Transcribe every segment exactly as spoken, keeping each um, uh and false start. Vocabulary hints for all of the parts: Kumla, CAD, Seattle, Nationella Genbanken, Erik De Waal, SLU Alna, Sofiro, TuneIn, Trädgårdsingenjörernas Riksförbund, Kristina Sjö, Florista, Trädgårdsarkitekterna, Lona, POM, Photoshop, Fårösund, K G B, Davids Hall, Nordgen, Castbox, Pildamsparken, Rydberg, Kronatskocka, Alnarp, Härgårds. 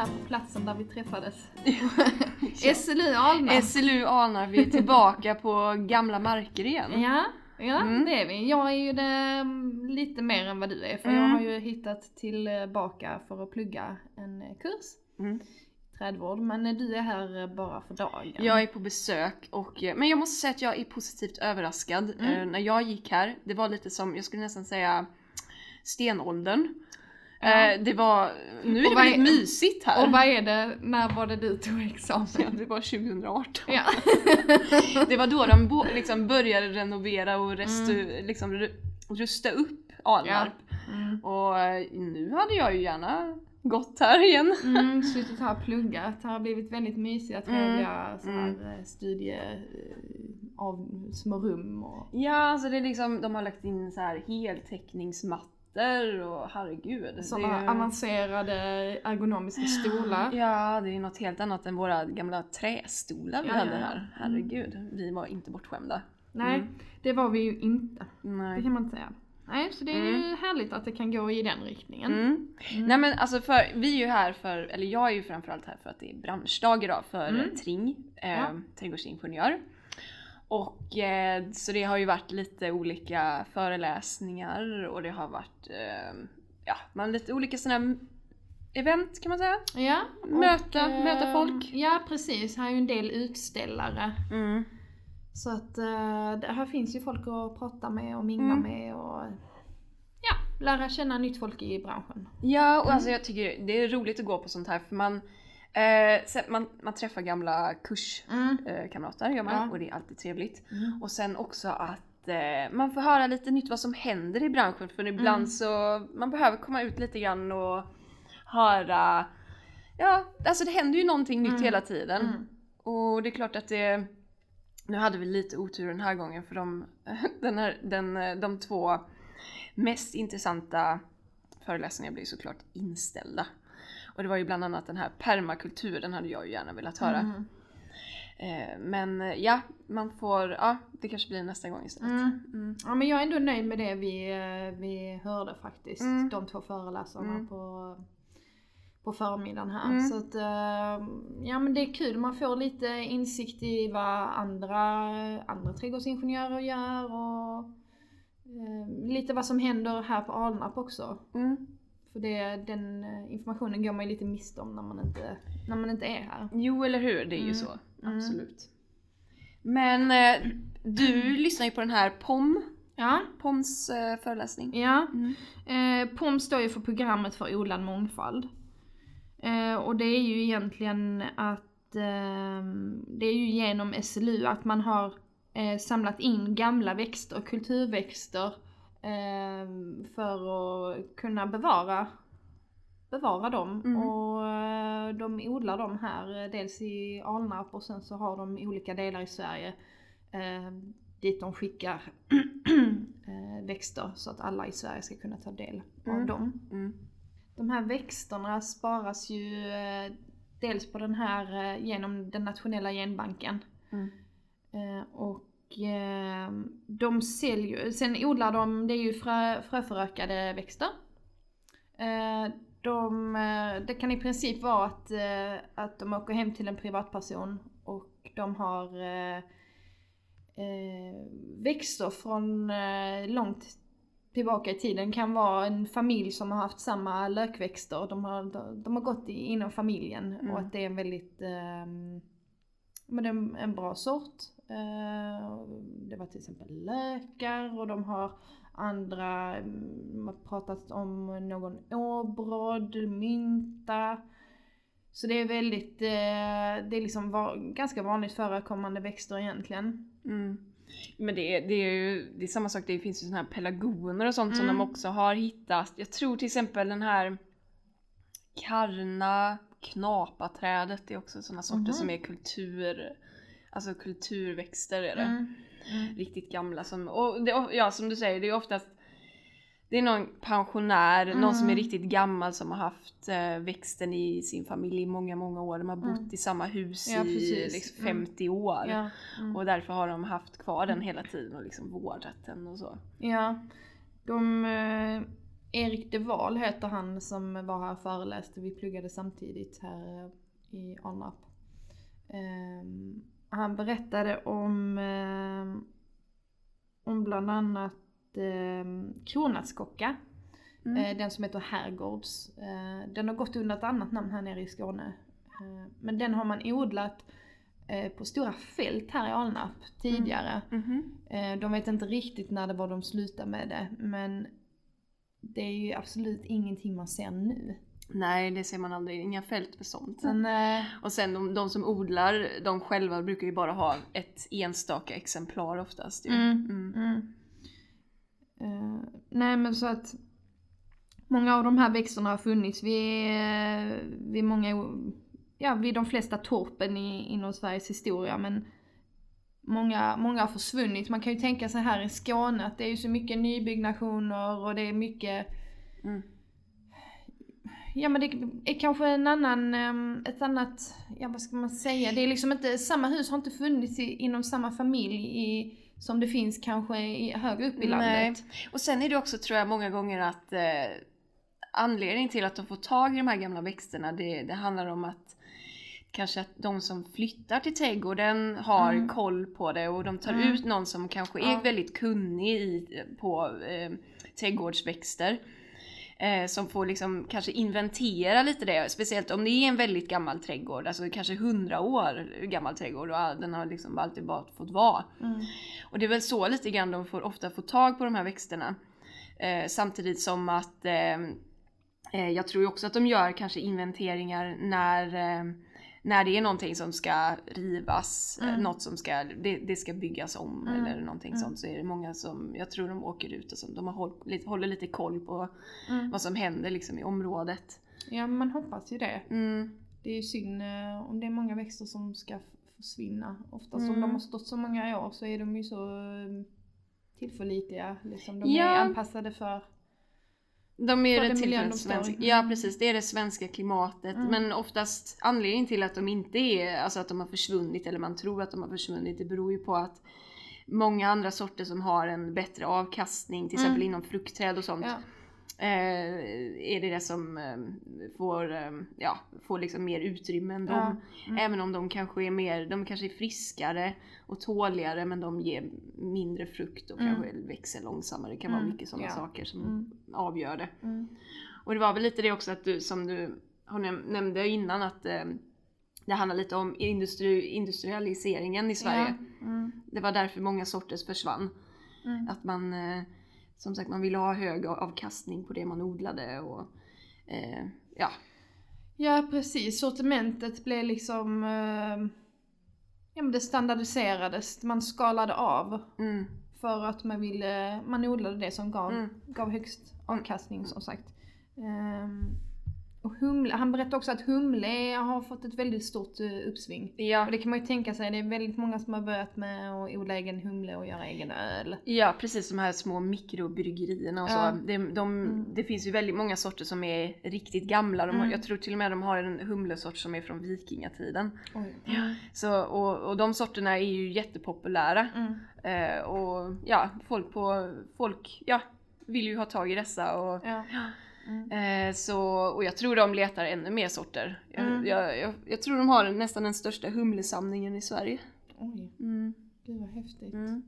här på platsen där vi träffades. Ja. S L U Alna. S L U Alna, vi är tillbaka på gamla marker igen. Ja, ja mm. det är vi. Jag är ju det, lite mer än vad du är. För mm. jag har ju hittat tillbaka för att plugga en kurs. Mm. Trädvård, men du är här bara för dagen. Jag är på besök, och, men jag måste säga att jag är positivt överraskad. Mm. Uh, när jag gick här, det var lite som, jag skulle nästan säga stenåldern. Ja. Uh, det var, nu är det väldigt är, mysigt här. Och vad är det, när var det du tog examen? Ja, det var tjugo arton. Ja. Det var då de bo, liksom, började renovera och restu, mm. liksom, rusta upp Alnarp. Ja. Mm. Och uh, nu hade jag ju gärna gått här igen. Mm, slutet har pluggat. Det har blivit väldigt mysiga, trevliga mm. mm. studier av små rum. Och... Ja, alltså det är liksom, de har lagt in så här heltäckningsmattor och herregud. Sådana ju... avancerade ergonomiska stolar. Ja, det är något helt annat än våra gamla trästolar vi ja, hade här. Ja. Herregud, vi var inte bortskämda. Nej, mm. det var vi ju inte. Nej. Det kan man inte säga. Nej, så det är mm. härligt att det kan gå i den riktningen. Mm. Mm. Nej, men alltså för, vi är ju här för, eller jag är ju framförallt här för att det är branschdag idag för mm. Tring, eh, ja. Trädgårdsingenjör. Och eh, så det har ju varit lite olika föreläsningar och det har varit, eh, ja, man lite olika sådana event kan man säga. Ja. Möta, och, möta folk. Ja, precis. Här är ju en del utställare. Mm. Så att äh, här finns ju folk att prata med och mingla mm. med och ja, lära känna nytt folk i branschen. Ja, och mm. alltså jag tycker det är roligt att gå på sånt här för man, eh, man, man träffar gamla kurskamrater mm. eh, gör man, ja. Och det är alltid trevligt. Mm. Och sen också att eh, man får höra lite nytt vad som händer i branschen för ibland mm. så man behöver komma ut lite grann och höra, ja, alltså det händer ju någonting nytt mm. hela tiden. Mm. Och det är klart att det... Nu hade vi lite otur den här gången för de, den här, den, de två mest intressanta föreläsningarna blev såklart inställda. Och det var ju bland annat den här permakulturen, den hade jag ju gärna velat höra. Mm. Eh, men ja, man får, ja, det kanske blir nästa gång istället. Mm. Mm. Ja, men jag är ändå nöjd med det vi, vi hörde faktiskt, mm. de två föreläsarna mm. på... på förmiddagen här. Mm. Så att, ja, men det är kul. Man får lite insikt i vad andra, andra trädgårdsingenjörer gör och eh, lite vad som händer här på Alnarp också. Mm. För det, den informationen går man ju lite miste om när man inte, när man inte är här. Jo, eller hur? Det är ju mm. så. Absolut. Mm. Men eh, du lyssnar ju på den här P O M. Ja. P O Ms eh, föreläsning. Ja. Mm. Eh, P O M står ju för programmet för odlad mångfald. Eh, och det är ju egentligen att eh, det är ju genom S L U att man har eh, samlat in gamla växter och kulturväxter eh, för att kunna bevara, bevara dem. Mm. Och eh, de odlar dem här, dels i Alnarp och sen så har de olika delar i Sverige eh, dit de skickar eh, växter så att alla i Sverige ska kunna ta del mm. av dem. Mm. De här växterna sparas ju dels på den här genom den nationella genbanken. Mm. Och de säljer, sen odlar de, det är ju frö, fröförökade växter. De, det kan i princip vara att, att de åker hem till en privatperson och de har växter från långt tillbaka i tiden, kan vara en familj som har haft samma lökväxter. De har, de, de har gått i, inom familjen mm. och att det är en väldigt um, men en, en bra sort. Uh, det var till exempel lökar och de har andra, um, har pratat om någon åbråd, mynta. Så det är väldigt, uh, det är liksom var, ganska vanligt förekommande växter egentligen. Mm. Men det är, det är ju det är samma sak, det finns ju såna här pelargoner och sånt mm. som de också har hittat. Jag tror till exempel den här karna, knapaträdet, det är också såna sorter mm. som är kultur, alltså kulturväxter är det. Mm. Mm. Riktigt gamla som, och det, ja, som du säger, det är oftast det är någon pensionär, mm. någon som är riktigt gammal som har haft växten i sin familj i många, många år. De har bott mm. i samma hus ja, i liksom femtio mm. år. Ja. Mm. Och därför har de haft kvar den hela tiden och liksom vårdat den och så. Ja, de, Erik De Waal heter han som var här och föreläste. Vi pluggade samtidigt här i Alnarp. Um, han berättade om, um, om bland annat um, Kronatskocka. Mm. Uh, den som heter Härgårds. Uh, den har gått under ett annat namn här nere i Skåne. Uh, men den har man odlat på stora fält här i Alnarp tidigare. Mm. Mm-hmm. De vet inte riktigt när det var de slutade med det. Men det är ju absolut ingenting man ser nu. Nej, det ser man aldrig. Inga fältbestånd. Mm. Och sen de, de som odlar, de själva brukar ju bara ha ett enstaka exemplar oftast. Ju. Mm. Mm. Mm. Uh, nej, men så att många av de här växterna har funnits vid, vid många... Ja, vid de flesta torpen i, inom Sveriges historia, men många, många har försvunnit. Man kan ju tänka sig här i Skåne att det är ju så mycket nybyggnationer och det är mycket... Mm. Ja, men det är kanske en annan, ett annat, ja vad ska man säga, det är liksom inte, samma hus har inte funnits i, inom samma familj i... som det finns kanske i, högre upp i landet. Nej. Och sen är det också, tror jag, många gånger att eh, anledningen till att de får tag i de här gamla växterna, det, det handlar om att kanske att de som flyttar till trädgården har mm. koll på det. Och de tar mm. ut någon som kanske är ja. väldigt kunnig i, på eh, trädgårdsväxter. Eh, som får liksom kanske inventera lite det. Speciellt om det är en väldigt gammal trädgård. Alltså kanske hundra år gammal trädgård. Och den har liksom alltid bara fått vara. Mm. Och det är väl så lite grann de får ofta få tag på de här växterna. Eh, samtidigt som att... Eh, eh, jag tror också att de gör kanske inventeringar när... Eh, När det är någonting som ska rivas, mm. något som ska, det, det ska byggas om mm. eller någonting mm. sånt, så är det många som, jag tror de åker ut och sånt. De har håll, håller lite koll på mm. vad som händer liksom i området. Ja, man hoppas ju det. Mm. Det är ju synd om det är många växter som ska försvinna. Ofta som mm. de har stått så många år så är de ju så tillförlitliga. Liksom, de ja. är anpassade för... De är det till de svenska, ja precis, det är det svenska klimatet, mm. men oftast anledningen till att de inte är, alltså att de har försvunnit eller man tror att de har försvunnit, det beror ju på att många andra sorter som har en bättre avkastning, till exempel mm. inom fruktträd och sånt, ja. eh, är det det som eh, får, eh, ja, får liksom mer utrymme än dem, ja. mm. även om de kanske är mer, de kanske är friskare och tåligare, men de ger mindre frukt och mm. kanske växer långsammare. Det kan mm. vara mycket sådana ja. saker som mm. avgör det. Mm. Och det var väl lite det också att du, som du har näm- nämnde innan, att eh, det handlar lite om industri- industrialiseringen i Sverige. Ja. Mm. Det var därför många sorters försvann. Mm. Att man, eh, som sagt, man ville ha hög avkastning på det man odlade och eh, ja. Ja, precis. Sortimentet blev liksom... Eh... Ja, men det standardiserades, man skalade av mm. för att man ville, man odlade det som gav, mm. gav högst avkastning som sagt. Um, och humle, han berättade också att humle har fått ett väldigt stort uppsving. Ja. Och det kan man ju tänka sig, det är väldigt många som har börjat med att odla egen humle och göra egen öl. Ja, precis, de här små mikrobryggerierna och så. Ja. Det, de, mm. det finns ju väldigt många sorter som är riktigt gamla. De har, mm. jag tror till och med de har en humlesort som är från vikingatiden. Oj. Ja. Så, och, och de sorterna är ju jättepopulära. Mm. Eh, och ja, folk, på, folk ja, vill ju ha tag i dessa och... Ja. Mm. Så, och jag tror de letar ännu mer sorter. Jag, mm. jag, jag, jag tror de har nästan den största humlesamlingen i Sverige. Oj, mm. Gud vad häftigt. Mm.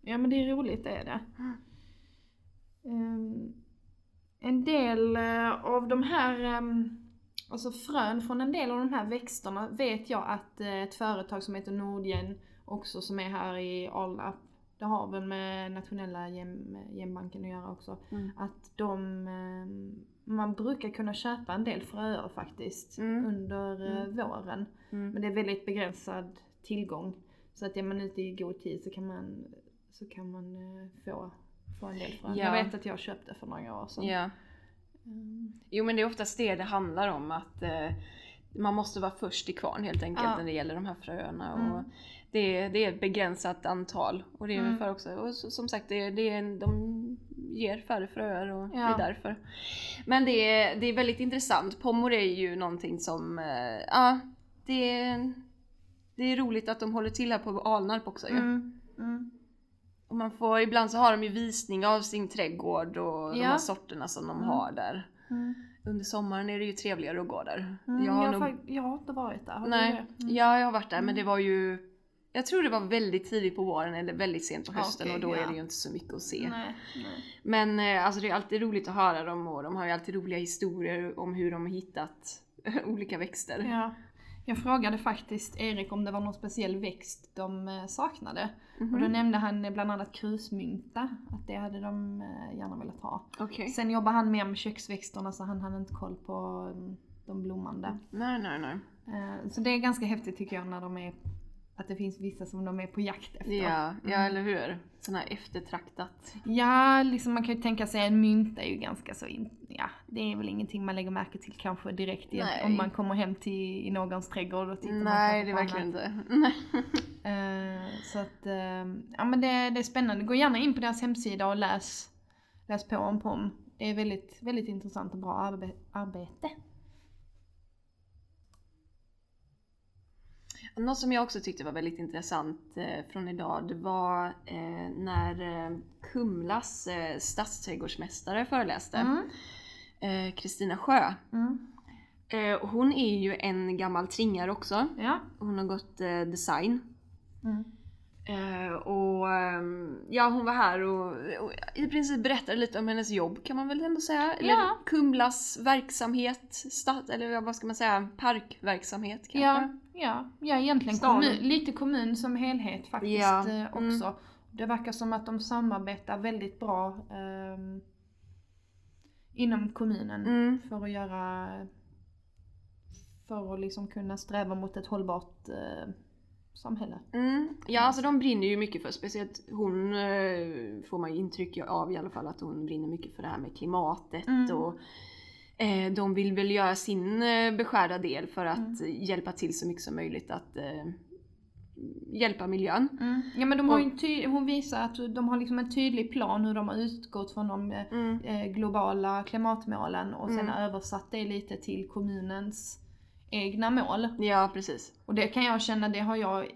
Ja, men det är roligt, det är det. Um, en del av de här, um, alltså frön från en del av de här växterna vet jag att uh, ett företag som heter Nordgen också, som är här i Alnarp, det har väl med Nationella Genbanken att göra också. Mm. Att de, man brukar kunna köpa en del fröer faktiskt mm. under mm. våren. Mm. Men det är väldigt begränsad tillgång. Så att är man ute i god tid så kan man, så kan man få, få en del fröer. Ja. Jag vet att jag köpte för några år sedan. Ja. Mm. Jo, men det är oftast det det handlar om, att eh, man måste vara först i kvarn helt enkelt ja. när det gäller de här fröerna. Mm. Och Det är, det är ett begränsat antal, och det är mm. för också, och som sagt det är, det är, de ger färre fröer och ja. det är därför. Men det är, det är väldigt intressant. Pomor är ju någonting som, ja, det är, det är roligt att de håller till här på Alnarp också. Mm. Ja. Mm. Och man man får, ibland så har de ju visning av sin trädgård och ja. de här sorterna som de mm. har där. Mm. Under sommaren är det ju trevligare att gå där. Mm, jag, har jag, nog... fakt... jag har inte varit där. Har Nej, mm. ja, jag har varit där men det var ju, jag tror det var väldigt tidigt på våren eller väldigt sent på hösten, okay, och då ja. är det ju inte så mycket att se. Nej, nej. Men alltså, det är alltid roligt att höra dem och de har ju alltid roliga historier om hur de har hittat olika växter. Ja. Jag frågade faktiskt Erik om det var någon speciell växt de saknade. Mm-hmm. Och då nämnde han bland annat krusmynta. Att det hade de gärna velat ha. Okay. Sen jobbar han med, med köksväxterna så han hade inte koll på de blommande. Nej, nej, nej. Så det är ganska häftigt tycker jag när de är... Att det finns vissa som de är på jakt efter. Ja, mm. ja eller hur? Sådana här eftertraktat. Ja, liksom man kan ju tänka sig en mynta är ju ganska så... In, ja, det är väl ingenting man lägger märke till kanske direkt i, om man kommer hem till i någons trädgård och tittar. Nej, det är verkligen inte. uh, så att, uh, ja men det, det är spännande. Gå gärna in på deras hemsida och läs, läs på om P O M. Det är väldigt, väldigt intressant och bra arbe- arbete. Något som jag också tyckte var väldigt intressant från idag, det var när Kumlas stadsträdgårdsmästare föreläste, Kristina mm. Sjö. Mm. Hon är ju en gammal tringare också. Ja. Hon har gått design. Mm. Och ja, hon var här och, och i princip berättade lite om hennes jobb kan man väl ändå säga. Eller ja. Kumlas verksamhet, stat, eller vad ska man säga, parkverksamhet kanske. Ja. Ja, ja egentligen kommun, lite kommun som helhet faktiskt ja. eh, också. Mm. Det verkar som att de samarbetar väldigt bra eh, inom kommunen mm. för att göra för att liksom kunna sträva mot ett hållbart eh, samhälle. Mm. Ja, alltså de brinner ju mycket för, speciellt hon eh, får man ju intryck av i alla fall att hon brinner mycket för det här med klimatet mm. och de vill väl göra sin beskärda del för att mm. hjälpa till så mycket som möjligt att eh, hjälpa miljön. Mm. Ja, men de har en ty- hon visar att de har liksom en tydlig plan hur de har utgått från de mm. eh, globala klimatmålen och sen mm. översatt det lite till kommunens egna mål. Ja, precis. Och det kan jag känna, det har jag,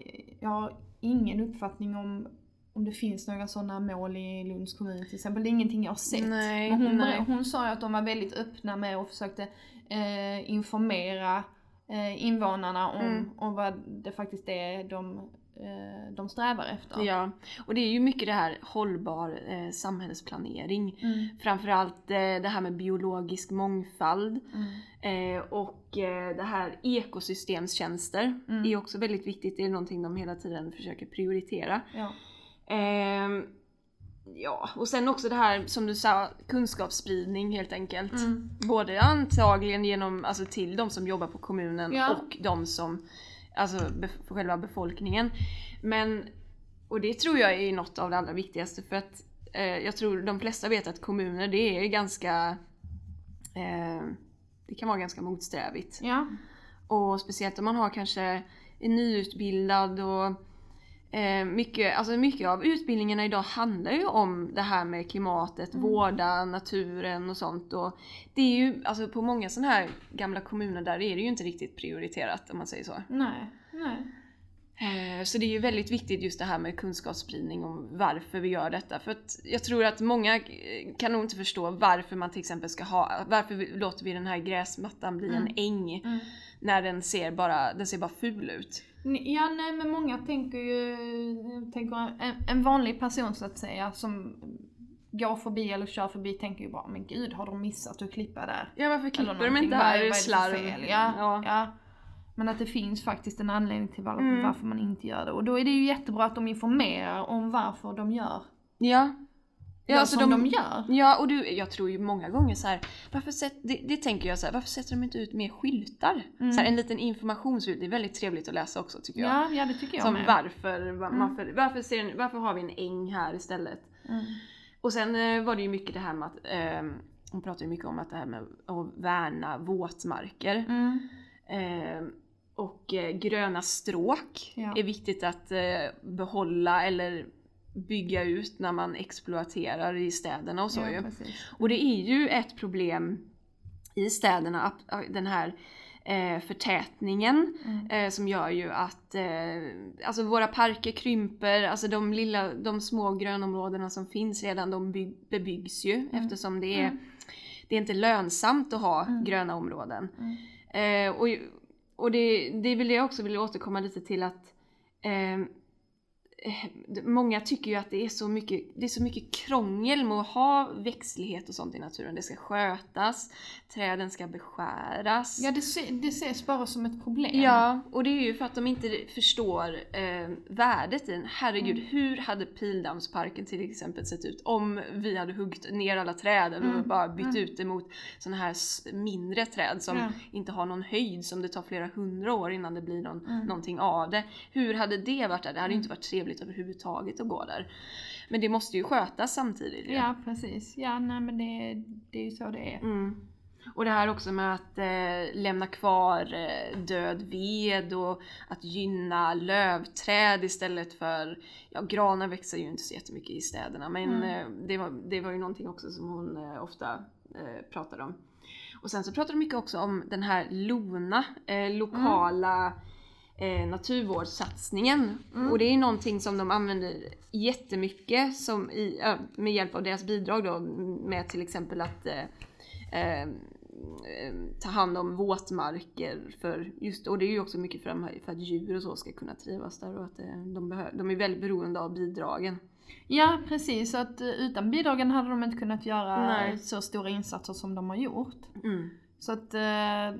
jag har ingen uppfattning om om det finns några sådana mål i Lunds kommun till exempel. Det är ingenting jag har sett. Nej, men hon, nej. hon sa ju att de var väldigt öppna med och försökte eh, informera eh, invånarna om, mm. om vad det faktiskt är de, eh, de strävar efter. Ja, och det är ju mycket det här hållbar eh, samhällsplanering. Mm. Framförallt eh, det här med biologisk mångfald mm. eh, och eh, det här ekosystemstjänster mm. är också väldigt viktigt. Det är någonting de hela tiden försöker prioritera. Ja. Eh, ja, och sen också det här som du sa, kunskapsspridning helt enkelt. Mm. Både antagligen genom, alltså till de som jobbar på kommunen ja. och de som, alltså bef- själva befolkningen. Men, och det tror jag är något av det allra viktigaste för att eh, jag tror de flesta vet att kommuner det är ganska, eh, det kan vara ganska motsträvigt. Ja. Och speciellt om man har kanske en nyutbildad och Eh, mycket, alltså mycket av utbildningarna idag handlar ju om det här med klimatet, mm. vårda, naturen och sånt. Och det är ju, alltså på många sådana här gamla kommuner där är det ju inte riktigt prioriterat om man säger så. Nej, nej. Eh, så det är ju väldigt viktigt just det här med kunskapsspridning om varför vi gör detta. För att jag tror att många kan nog inte förstå varför man till exempel ska ha, varför vi, låter vi den här gräsmattan bli mm. en äng mm. när den ser bara, den ser bara ful ut. Ja, nej, men många tänker ju tänker en, en vanlig person så att säga som går förbi eller kör förbi tänker ju bara, men gud, har de missat att klippa där? Ja, varför klipper de inte här? Är det slarv? Ja, ja. ja, men att det finns faktiskt en anledning till varför, mm. varför man inte gör det. Och då är det ju jättebra att de informerar om varför de gör. Ja. Ja, alltså som de, de gör. Ja, och du, jag tror ju många gånger så här, varför sätt, det, det tänker jag så här, varför sätter de inte ut mer skyltar? Mm. Så här, en liten informationsskylt, det är väldigt trevligt att läsa också tycker jag. Ja, ja det tycker jag som med. Varför, var, mm. varför, varför, ser, varför har vi en äng här istället? Mm. Och sen eh, var det ju mycket det här med att, eh, hon pratade ju mycket om att det här med att värna våtmarker. Mm. Eh, och eh, gröna stråk ja. är viktigt att eh, behålla eller bygga ut när man exploaterar i städerna och så ja, ju. Precis. Och det är ju ett problem i städerna, den här eh, förtätningen mm. eh, som gör ju att eh, alltså våra parker krymper, alltså de, lilla, de små grönområdena som finns redan, de by- bebyggs ju mm. eftersom det är, mm. det är inte lönsamt att ha mm. gröna områden. Mm. Eh, och och det, det vill jag också vill återkomma lite till att eh, många tycker ju att det är, så mycket, det är så mycket krångel med att ha växtlighet och sånt i naturen. Det ska skötas, träden ska beskäras. Ja, det, se, det ses bara som ett problem. Ja, och det är ju för att de inte förstår eh, värdet i den. Herregud, mm. hur hade Pildamsparken till exempel sett ut om vi hade huggt ner alla träden mm. och bara bytt mm. ut det mot sådana här mindre träd som mm. inte har någon höjd, som det tar flera hundra år innan det blir någon, mm. någonting av det. Hur hade det varit där? Det hade ju inte varit trevligt överhuvudtaget att gå där. Men det måste ju skötas samtidigt. Ja, ja precis. Ja, nej, men det, det är ju så det är. Mm. Och det här också med att eh, lämna kvar eh, död ved och att gynna lövträd istället för, ja, granar växer ju inte så jättemycket i städerna, men mm. eh, det, var, det var ju någonting också som hon eh, ofta eh, pratade om. Och sen så pratade de mycket också om den här Lona, eh, lokala mm. Eh, naturvårdssatsningen mm. och det är någonting som de använder jättemycket som i, äh, med hjälp av deras bidrag då, med till exempel att eh, eh, ta hand om våtmarker för just, och det är ju också mycket för, de här, för att djur och så ska kunna trivas där och att eh, de, behö- de är väldigt beroende av bidragen. Ja, precis, att utan bidragen hade de inte kunnat göra Nej. så stora insatser som de har gjort. Mm. Så att eh,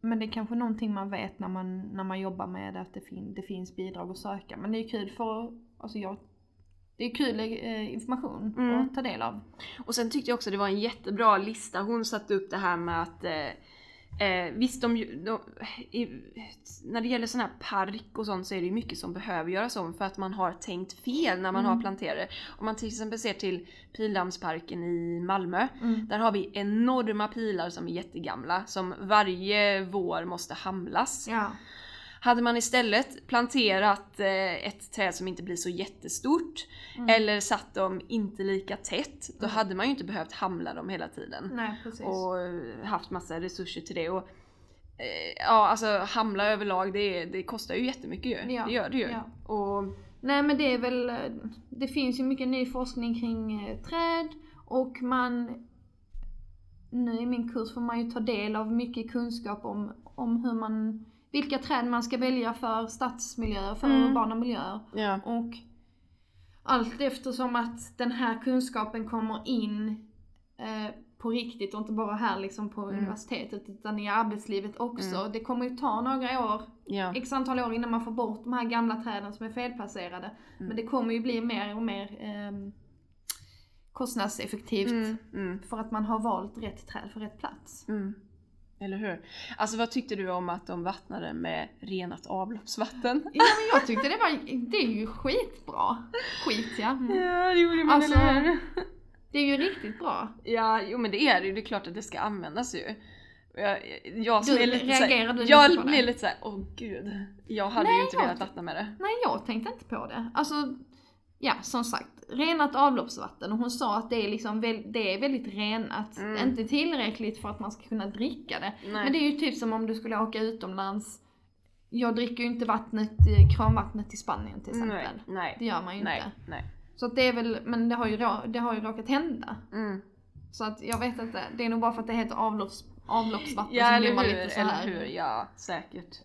men det är kanske någonting man vet när man, när man jobbar med att det, fin- det finns bidrag att söka. Men det är kul för, alltså jag, det är kul eh, information mm. att ta del av. Och sen tyckte jag också det var en jättebra lista. Hon satte upp det här med att eh, eh, visst de, de, i, när det gäller sån här park och sånt så är det mycket som behöver göras om för att man har tänkt fel när man mm. har planterat. Om man till exempel ser till Pildamsparken i Malmö. Mm. Där har vi enorma pilar som är jättegamla. Som varje vår måste hamlas. Ja. Hade man istället planterat ett träd som inte blir så jättestort. Mm. Eller satt dem inte lika tätt. Då mm. hade man ju inte behövt hamla dem hela tiden. Nej, precis. Och haft massa resurser till det. Och, ja, alltså hamla överlag det, det kostar ju jättemycket ju. Ja. Det gör det ju. Ja. Och, nej, men det är väl, det finns ju mycket ny forskning kring träd och man, nu i min kurs får man ju ta del av mycket kunskap om, om hur man, vilka träd man ska välja för stadsmiljöer, för mm. urbana miljöer. Ja. Och allt eftersom att den här kunskapen kommer in eh, på riktigt och inte bara här liksom på mm. universitetet utan i arbetslivet också. Mm. Det kommer ju ta några år, ja. x antal år innan man får bort de här gamla träden som är felplacerade. Mm. Men det kommer ju bli mer och mer eh, kostnadseffektivt mm. Mm. för att man har valt rätt träd för rätt plats. Mm. Eller hur? Alltså vad tyckte du om att de vattnade med renat avloppsvatten? Ja, men jag tyckte det var, det är ju skitbra. Skit, ja. Mm. Ja, det gjorde man alltså, eller hur? Det är ju riktigt bra. Ja, jo, men det är det ju. Det är klart att det ska användas ju. Jag, jag du, är lite reagerar såhär, du jag lite på det? Jag lite såhär, åh gud. Jag hade nej, ju inte velat vattna med det. Nej, jag tänkte inte på det. Alltså, ja, som sagt. Renat avloppsvatten. Och hon sa att det är, liksom, det är väldigt renat. Mm. Inte tillräckligt för att man ska kunna dricka det. Nej. Men det är ju typ som om du skulle åka utomlands. Jag dricker ju inte vattnet, kranvattnet i Spanien till exempel. Nej, nej. Det gör man ju nej, inte. Nej. Så att det är väl, men det har ju, det har ju råkat hända. Mm. Så att jag vet inte, det är nog bara för att det heter avlopps, avloppsvatten ja, som blir man lite så här. Eller hur, ja, säkert.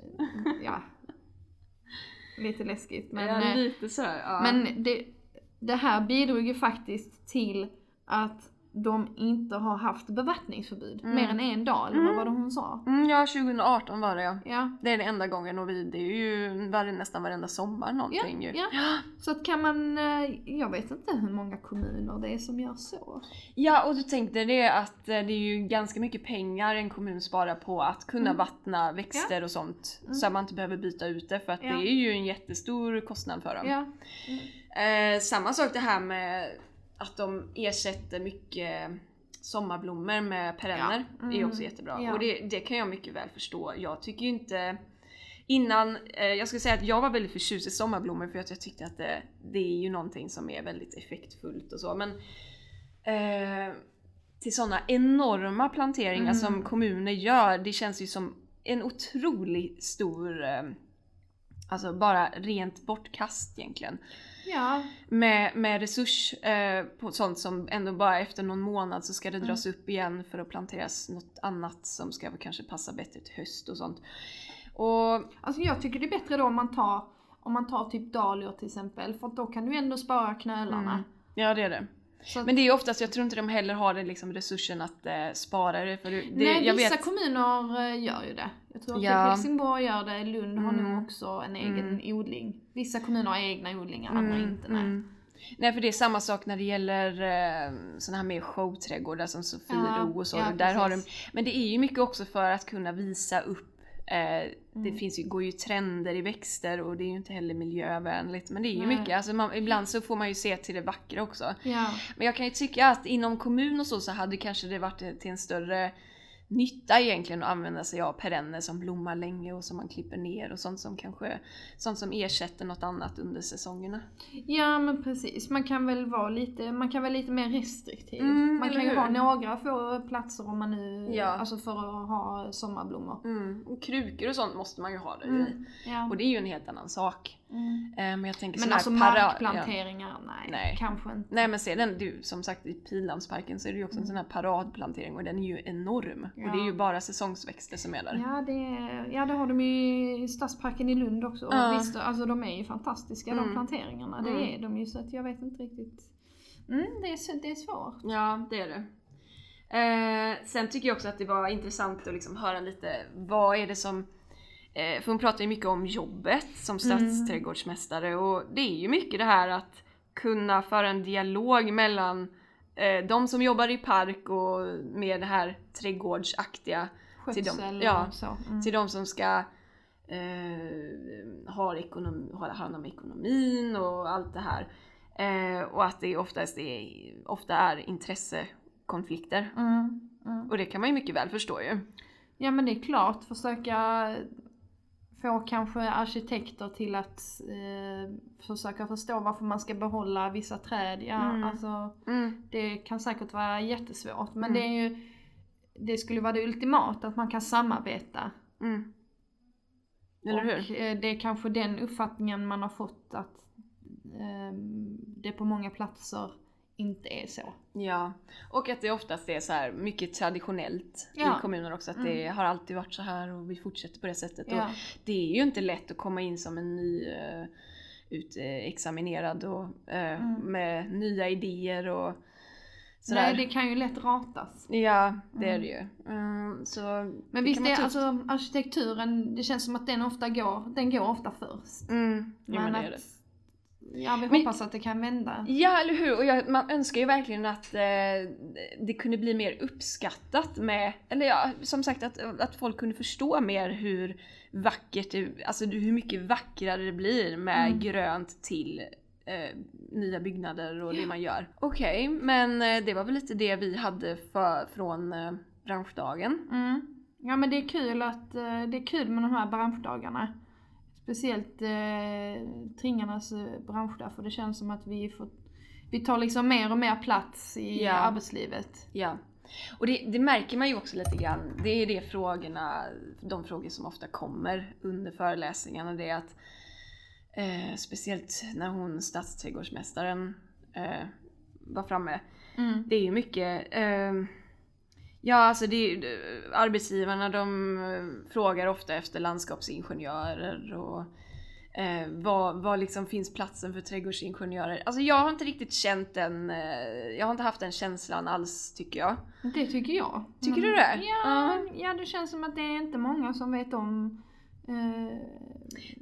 Ja, lite läskigt. Men, ja, lite så, ja. Men det, det här bidrog ju faktiskt till att de inte har haft bevattningsförbud mm. mer än en dag, eller vad var det hon sa? Mm, ja, tjugo arton var det ja. ja. Det är den enda gången och vi, det är ju var, nästan varenda sommar någonting. Ja, ju. Ja. Så att kan man, jag vet inte hur många kommuner det är som gör så. Ja, och du tänkte det att det är ju ganska mycket pengar en kommun sparar på att kunna mm. vattna växter ja. och sånt. Mm. Så att man inte behöver byta ut det för att ja. det är ju en jättestor kostnad för dem. Ja. Mm. Eh, samma sak det här med att de ersätter mycket sommarblommor med perenner ja. mm. är också jättebra. Ja. Och det, det kan jag mycket väl förstå. Jag tycker ju inte... Innan, eh, jag skulle säga att jag var väldigt förtjust i sommarblommor för att jag tyckte att det, det är ju någonting som är väldigt effektfullt och så. Men eh, till sådana enorma planteringar mm. som kommuner gör, det känns ju som en otroligt stor, alltså bara rent bortkast egentligen. Ja. Med, med resurs eh, på sånt som ändå bara efter någon månad så ska det dras mm. upp igen för att planteras något annat som ska kanske passa bättre till höst och sånt. Och, alltså jag tycker det är bättre då om man tar, om man tar typ dahlior till exempel, för då kan du ändå spara knölarna. Mm. Ja, det är det. Så. Men det är ju oftast, jag tror inte de heller har den liksom resursen att eh, spara det. För det nej, jag vissa vet... kommuner gör ju det. Jag tror att ja. Helsingborg gör det, Lund mm. har nog också en egen mm. odling. Vissa kommuner har egna odlingar, mm. andra inte. Nej. Mm. Nej, för det är samma sak när det gäller eh, sådana här mer showträdgårdar som Sofiro ja. Och så. Ja, där har de, men det är ju mycket också för att kunna visa upp. Eh, mm. Det finns ju, går ju trender i växter och det är ju inte heller miljövänligt, men det är ju Nej. Mycket, alltså man, ibland så får man ju se till det vackra också ja. Men jag kan ju tycka att inom kommun och så, så hade kanske det varit till en större nytta egentligen att använda sig av perenner som blommar länge och som man klipper ner och sånt som kanske sånt som ersätter något annat under säsongerna. Ja, men precis, man kan väl vara lite man kan väl lite mer restriktiv. Mm, man kan ju hur? ha några få platser om man nu ja. Alltså för att ha sommarblommor. Mm. Och krukor och sånt måste man ju ha det mm. i. Ja. Och det är ju en helt annan sak. Mm. Men jag tänker men alltså para- markplanteringar ja. nej, nej, kanske inte. Nej, men se den du som sagt i Pildamsparken så är det ju också mm. en sån här paradplantering och den är ju enorm. Ja. Och det är ju bara säsongsväxter som är där. Ja, det, ja, det har de ju i Stadsparken i Lund också. Och uh. visst, alltså de är ju fantastiska mm. de planteringarna. Det mm. är de ju, så att jag vet inte riktigt. Mm, det är, det är svårt. Ja, det är det. Eh, sen tycker jag också att det var intressant att liksom höra lite, vad är det som... Eh, för hon pratar ju mycket om jobbet som stadsträdgårdsmästare. Mm. Och det är ju mycket det här att kunna föra en dialog mellan... de som jobbar i park och med det här trädgårdsaktiga till de, ja, så. Mm. till de som ska eh, ha, ekonom, ha hand om ekonomin och allt det här. Eh, och att det oftast är, ofta är intressekonflikter. Mm. Mm. Och det kan man ju mycket väl förstå ju. Ja, men det är klart. Försöka få kanske arkitekter till att eh, försöka förstå varför man ska behålla vissa träd. Ja, mm. Alltså, mm. Det kan säkert vara jättesvårt. Men mm. det, är ju, det skulle vara det ultimata, att man kan samarbeta. Mm. Eller hur? Och eh, det är kanske den uppfattningen man har fått, att eh, det på många platser inte är så. Ja, och att det oftast är så här mycket traditionellt ja. I kommuner också, att mm. det har alltid varit så här och vi fortsätter på det sättet ja. Och det är ju inte lätt att komma in som en ny uh, utexaminerad och uh, mm. med nya idéer och sådär. Nej, det kan ju lätt ratas. Ja, det mm. är det ju. Mm, så men visst är alltså arkitekturen, det känns som att den ofta går, den går ofta först. Mm, ja, men det är det. Ja, vi hoppas men, att det kan vända. Ja, eller hur? Och jag, man önskar ju verkligen att eh, det kunde bli mer uppskattat med, eller ja, som sagt att, att folk kunde förstå mer hur vackert, alltså hur mycket vackrare det blir med mm. grönt till eh, nya byggnader och ja. Det man gör. Okej, okay, men det var väl lite det vi hade för, från eh, branschdagen. Mm. Ja, men det är kul att eh, det är kul med de här branschdagarna. Speciellt eh, tringarnas bransch där, för det känns som att vi, får, vi tar liksom mer och mer plats i ja. Arbetslivet. Ja, och det, det märker man ju också lite grann. Det är det frågorna, de frågor som ofta kommer under föreläsningarna. Det är att, eh, speciellt när hon, stadsträdgårdsmästaren, eh, var framme. Mm. Det är ju mycket... Eh, Ja, alltså det, arbetsgivarna de frågar ofta efter landskapsingenjörer och eh, vad, vad liksom finns platsen för trädgårdsingenjörer. Alltså jag har inte riktigt känt den, eh, jag har inte haft den känslan alls, tycker jag. Det tycker jag. Tycker men, du det? Ja, mm. ja, det känns som att det är inte många som vet om, eh,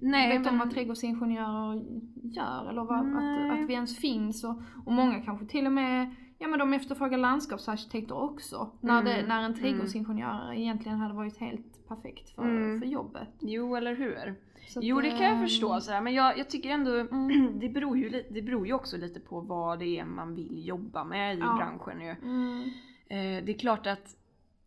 Nej, vet men, om vad trädgårdsingenjörer gör eller vad, att, att vi ens finns. Och, och många kanske till och med... Ja, men de efterfrågar landskapsarkitekter också. När, det, mm. när en trädgårdsingenjör mm. egentligen hade varit helt perfekt för, mm. för jobbet. Jo, eller hur? Så jo, det kan jag förstå. Sådär. Men jag, jag tycker ändå, mm. det, beror ju, det beror ju också lite på vad det är man vill jobba med i ja. Branschen. Ju. Mm. Eh, det är klart att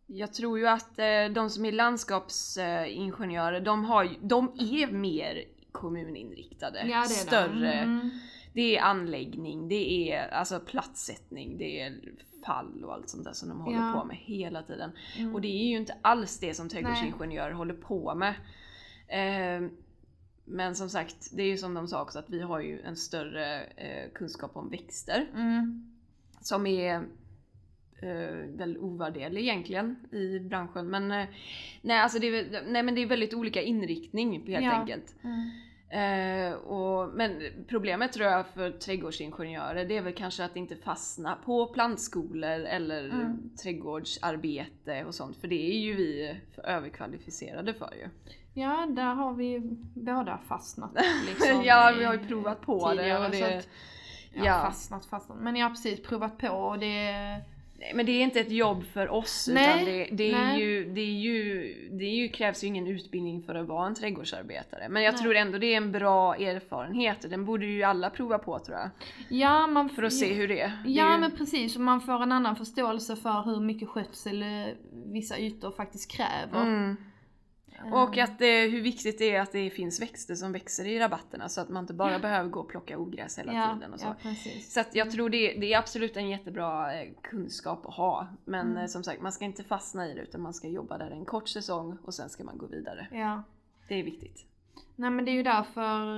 jag tror ju att eh, de som är landskapsingenjörer, de, har, de är mer kommuninriktade. Ja, det är större. Det. Mm. det är anläggning, det är alltså platssättning, det är fall och allt sånt där som de håller ja. på med hela tiden. Mm. Och det är ju inte alls det som trädgårdsingenjörer håller på med. Eh, men som sagt, det är ju som de sa också, att vi har ju en större eh, kunskap om växter. Mm. Som är... väldigt ovärderlig egentligen i branschen, men nej, alltså det är, nej, men det är väldigt olika inriktning helt ja. enkelt. Mm. Eh, och, men problemet tror jag för trädgårdsingenjörer, det är väl kanske att inte fastna på plantskolor eller mm. trädgårdsarbete och sånt, för det är ju vi för överkvalificerade för ju. Ja, där har vi båda fastnat liksom. Ja, vi har ju provat på tidigare, det, och det så att, ja, ja. fastnat, fastnat, men jag har precis provat på, och det men det är inte ett jobb för oss, nej, utan det, det, är ju, det, är ju, det är ju, krävs ju ingen utbildning för att vara en trädgårdsarbetare. Men jag nej. tror ändå det är en bra erfarenhet, och den borde ju alla prova på, tror jag. Ja, man, för att se hur det är. Ja, det är ju... men precis. Och man får en annan förståelse för hur mycket skötsel vissa ytor faktiskt kräver. Mm. Mm. Och att det, hur viktigt det är att det finns växter som växer i rabatterna, så att man inte bara ja. behöver gå och plocka ogräs hela ja, tiden och så. Ja, så att jag tror det, det är absolut en jättebra kunskap att ha, men mm. som sagt, man ska inte fastna i det, utan man ska jobba där en kort säsong och sen ska man gå vidare. Ja. Det är viktigt. Nej, men det är ju därför,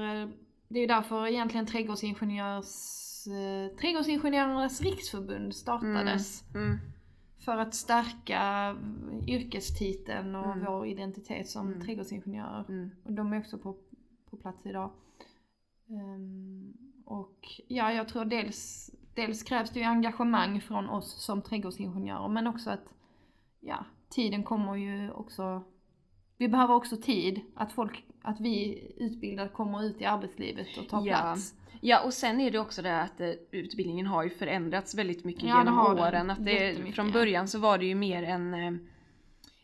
det är ju därför egentligen Trädgårdsingenjörers, Trädgårdsingenjörernas Riksförbund startades. Mm. Mm. För att stärka yrkestiteln och mm. vår identitet som mm. trädgårdsingenjörer. Mm. Och de är också på, på plats idag. Um, och ja, jag tror dels, dels krävs det ju engagemang från oss som trädgårdsingenjörer. Men också att ja, tiden kommer ju också... Vi behöver också tid att, folk, att vi utbildade kommer ut i arbetslivet och tar ja. plats. Ja, och sen är det också det att utbildningen har ju förändrats väldigt mycket ja, genom åren. Att det, från början så var det ju mer en...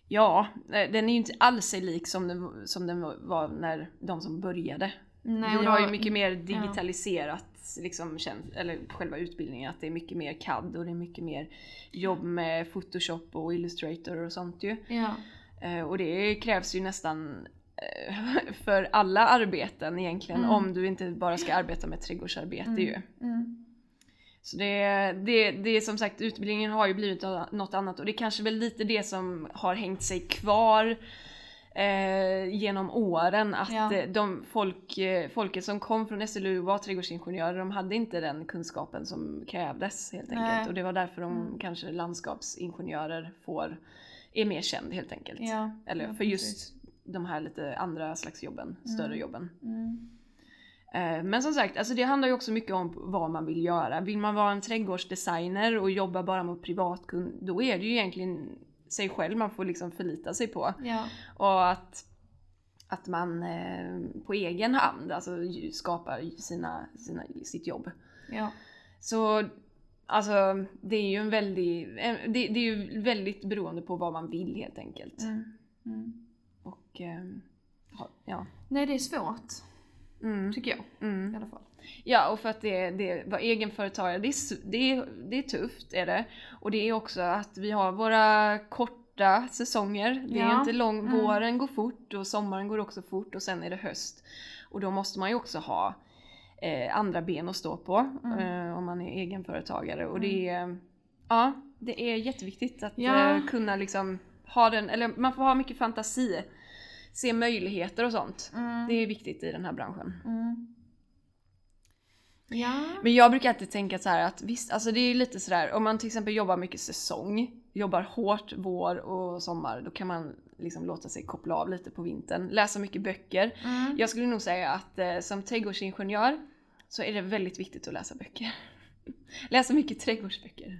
Ja, den är ju inte alls lik som den, som den var när de som började. Nej, vi har ju mycket mer digitaliserat ja. liksom, eller själva utbildningen. Att det är mycket mer C A D och det är mycket mer jobb med Photoshop och Illustrator och sånt ju. Ja. Och det krävs ju nästan för alla arbeten egentligen, mm. om du inte bara ska arbeta med trädgårdsarbete mm. ju. Mm. Så det, det, det är som sagt, utbildningen har ju blivit något annat, och det är kanske väl lite det som har hängt sig kvar eh, genom åren, att ja. de folk, folket som kom från S L U var trädgårdsingenjörer, de hade inte den kunskapen som krävdes helt enkelt. Nej. Och det var därför de mm. kanske landskapsingenjörer får är mer känd helt enkelt. Ja, Eller ja, för just de här lite andra slags jobben, mm. större jobben. Mm. Men som sagt, alltså det handlar ju också mycket om vad man vill göra. Vill man vara en trädgårdsdesigner och jobba bara mot privatkund, då är det ju egentligen sig själv man får liksom förlita sig på. Ja. Och att, att man på egen hand alltså skapar sina, sina, sitt jobb. Ja. Så... Alltså det är ju en väldigt, det, det är ju väldigt beroende på vad man vill helt enkelt. Mm. Mm. Och ja. Nej, det är svårt. Mm. Tycker jag mm. i alla fall. Ja, och för att det, det var egenföretagare, det är, det, är, det är tufft är det. Och det är också att vi har våra korta säsonger. Det är ja. inte lång, mm. våren går fort och sommaren går också fort och sen är det höst. Och då måste man ju också ha Eh, andra ben att stå på mm. eh, om man är egenföretagare, och det är ja, det är jätteviktigt att ja. eh, kunna liksom ha den, eller man får ha mycket fantasi, se möjligheter och sånt. Mm. Det är viktigt i den här branschen. Mm. Ja. Men jag brukar alltid tänka så här att visst, alltså det är lite så där, om man till exempel jobbar mycket säsong, jobbar hårt vår och sommar, då kan man liksom låta sig koppla av lite på vintern, läsa mycket böcker. Mm. Jag skulle nog säga att eh, som trädgårdsingenjör så är det väldigt viktigt att läsa böcker. Läsa mycket trädgårdsböcker.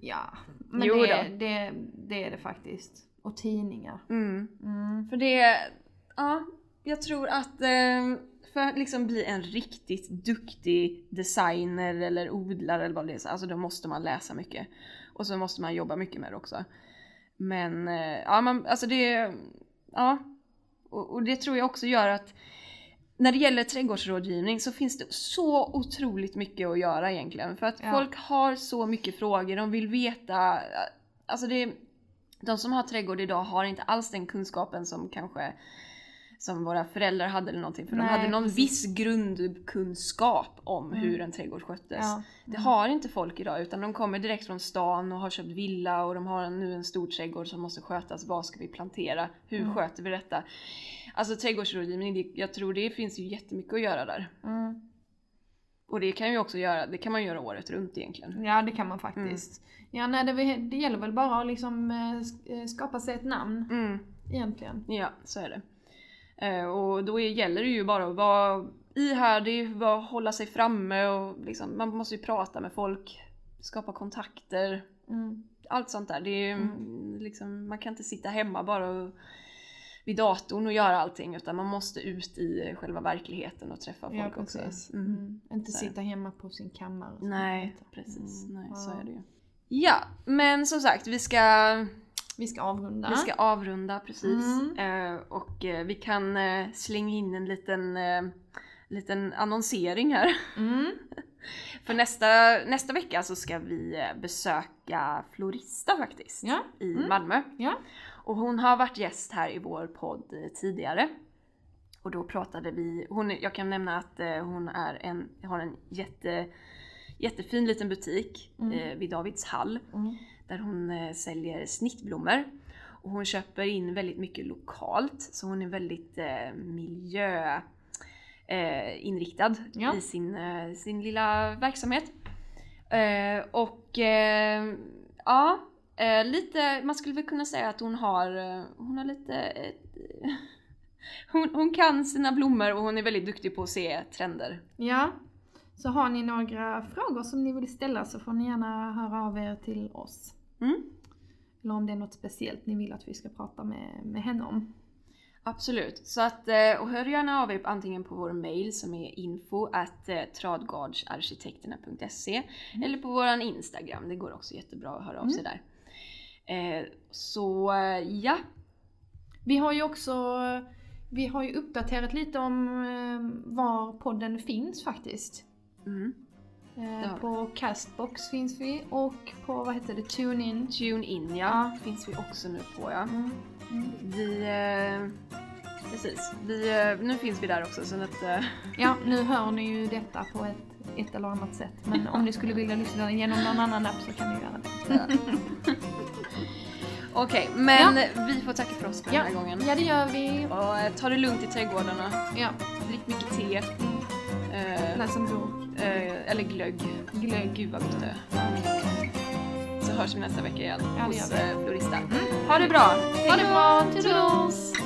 Ja, men det är det, det är det faktiskt. Och tidningar. Mm. Mm. För det, ja, jag tror att eh, för att liksom bli en riktigt duktig designer eller odlare eller vad det är, alltså då måste man läsa mycket. Och så måste man jobba mycket med det också. Men ja, man, alltså det, ja, och, och det tror jag också gör att när det gäller trädgårdsrådgivning så finns det så otroligt mycket att göra egentligen. För att ja. folk har så mycket frågor, de vill veta, alltså det, de som har trädgård idag har inte alls den kunskapen som kanske som våra föräldrar hade eller någonting. För Nej, de hade någon precis. viss grundkunskap om mm. hur en trädgård sköttes. Ja. Mm. Det har inte folk idag, utan de kommer direkt från stan och har köpt villa. Och de har nu en stor trädgård som måste skötas. Vad ska vi plantera? Hur mm. sköter vi detta? Alltså trädgårdsrådgivning, jag tror det finns ju jättemycket att göra där. Mm. Och det kan ju också göra, det kan man göra året runt egentligen. Ja, det kan man faktiskt. Mm. Ja, nej, det, det gäller väl bara att liksom skapa sig ett namn mm. egentligen. Ja, så är det. Och då gäller det ju bara att vara ihärdig, vara, hålla sig framme och liksom, man måste ju prata med folk, skapa kontakter, mm. allt sånt där. Det är ju, mm. liksom, man kan inte sitta hemma bara och, vid datorn och göra allting, utan man måste ut i själva verkligheten och träffa folk ja, också. Mm. Mm. Inte så. Sitta hemma på sin kammare. Och Nej, precis. Mm. Nej, ja. Så är det ju. Ja, men som sagt, vi ska... Vi ska avrunda. Vi ska avrunda, precis. Mm. Eh, och eh, vi kan eh, slänga in en liten, eh, liten annonsering här. Mm. För nästa, nästa vecka så ska vi besöka Florista faktiskt ja. i mm. Malmö. Ja. Och hon har varit gäst här i vår podd tidigare. Och då pratade vi... Hon, jag kan nämna att eh, hon är en, har en jätte, jättefin liten butik mm. eh, vid Davids Hall. Mm. Där hon säljer snittblommor. Och hon köper in väldigt mycket lokalt. Så hon är väldigt eh, miljöinriktad eh, ja. i sin, eh, sin lilla verksamhet. Eh, och eh, ja, eh, lite, man skulle väl kunna säga att hon har, hon har lite... Eh, hon, hon kan sina blommor och hon är väldigt duktig på att se trender. Ja. Så har ni några frågor som ni vill ställa så får ni gärna höra av er till oss. Mm. Eller om det är något speciellt ni vill att vi ska prata med, med henne om. Absolut. Så att, och hör gärna av er antingen på vår mail som är info at tradgårdsarkitekterna punkt se mm. eller på vår Instagram. Det går också jättebra att höra av sig mm. där. Så ja. Vi har ju också... Vi har ju uppdaterat lite om var podden finns faktiskt. Mm. Eh, på Castbox finns vi och på vad heter det? TuneIn. TuneIn ja. ja. Finns vi också nu på ja. Mm. Mm. Vi, eh, precis. Vi, eh, nu finns vi där också. Så att, eh. Ja, nu hör ni ju detta på ett, ett eller annat sätt. Men om ni skulle vilja lyssna genom någon annan app så kan ni göra det. Ja. Okej, okay, men ja. vi får tacka för oss för ja. den här gången. Ja, det gör vi. Och eh, ta det lugnt i trädgårdarna. Ja. Drick mycket te. Mm. Eh, Läs en bok. Eh, eller glögg. Glögg, gud vad gott det är. Så hörs vi nästa vecka igen ja, hos eh, Florista. Mm. Ha det bra! Ha det bra! Toodles!